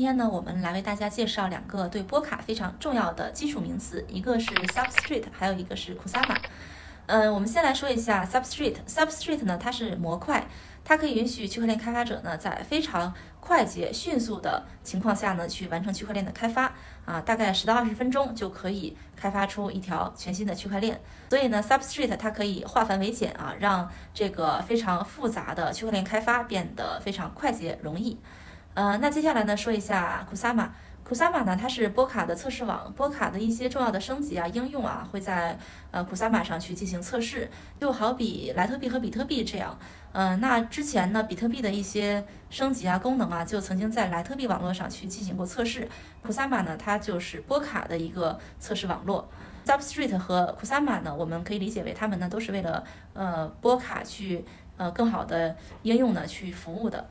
今天呢，我们来为大家介绍两个对波卡非常重要的基础名词，一个是 Substrate， 还有一个是 Kusama。我们先来说一下 Substrate。Substrate 呢，它是模块，它可以允许区块链开发者呢，在非常快捷、迅速的情况下呢，去完成区块链的开发啊，大概10到20分钟就可以开发出一条全新的区块链。所以呢 ，Substrate 它可以化繁为简啊，让这个非常复杂的区块链开发变得非常快捷、容易。那接下来呢，说一下 Kusama。Kusama 呢，它是波卡的测试网，波卡的一些重要的升级啊、应用啊，会在Kusama 上去进行测试，就好比莱特币和比特币这样。那之前呢，比特币的一些升级啊、功能啊，就曾经在莱特币网络上去进行过测试。Kusama 呢，它就是波卡的一个测试网络。Substrate 和 Kusama 呢，我们可以理解为它们呢，都是为了波卡去更好的应用呢去服务的。